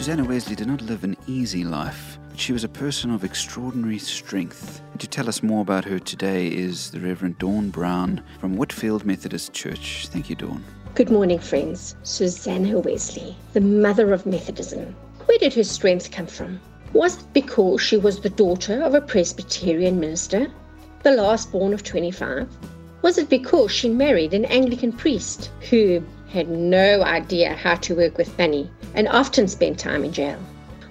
Susanna Wesley did not live an easy life, but she was a person of extraordinary strength. And to tell us more about her today is the Reverend Dawn Brown from Witfield Methodist Church. Thank you, Dawn. Good morning, friends. Susanna Wesley, the mother of Methodism. Where did her strength come from? Was it because she was the daughter of a Presbyterian minister, the last born of 25? Was it because she married an Anglican priest who had no idea how to work with money and often spent time in jail?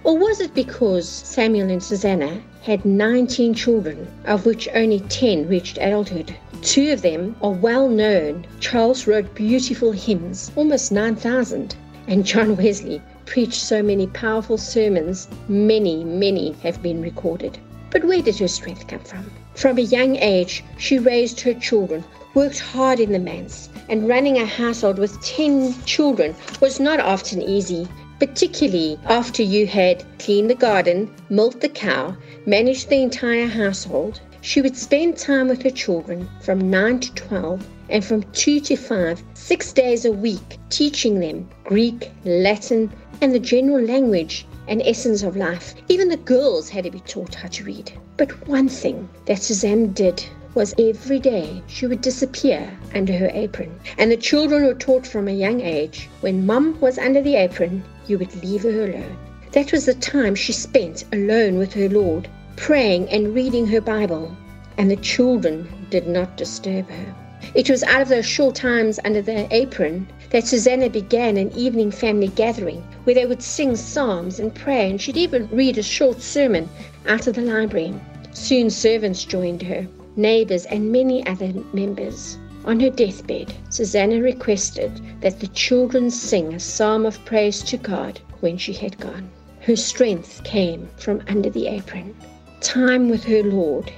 Or was it because Samuel and Susanna had 19 children, of which only 10 reached adulthood? Two of them are well known. Charles wrote beautiful hymns, almost 9,000, and John Wesley preached so many powerful sermons, many have been recorded. But where did her strength come from? From a young age, she raised her children, worked hard in the manse, and running a household with 10 children was not often easy, particularly after you had cleaned the garden, milked the cow, managed the entire household. She would spend time with her children from 9 to 12 and from 2 to 5, 6 days a week, teaching them Greek, Latin, and the general language and essence of life. Even the girls had to be taught how to read. But one thing that Susanna did was every day she would disappear under her apron. And the children were taught from a young age, when Mum was under the apron, you would leave her alone. That was the time she spent alone with her Lord, praying and reading her Bible. And the children did not disturb her. It was out of those short times under the apron that Susanna began an evening family gathering where they would sing psalms and pray, and she'd even read a short sermon out of the library. Soon servants joined her, neighbours and many other members. On her deathbed, Susanna requested that the children sing a psalm of praise to God when she had gone. Her strength came from under the apron, time with her Lord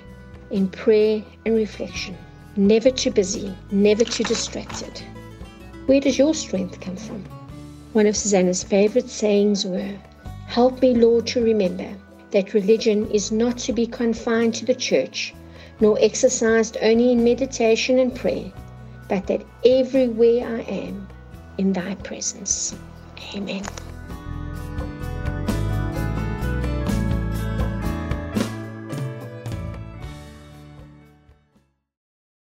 in prayer and reflection, never too busy, never too distracted. Where does your strength come from? One of Susanna's favourite sayings were, "Help me, Lord, to remember that religion is not to be confined to the church, nor exercised only in meditation and prayer, but that everywhere I am, in thy presence." Amen.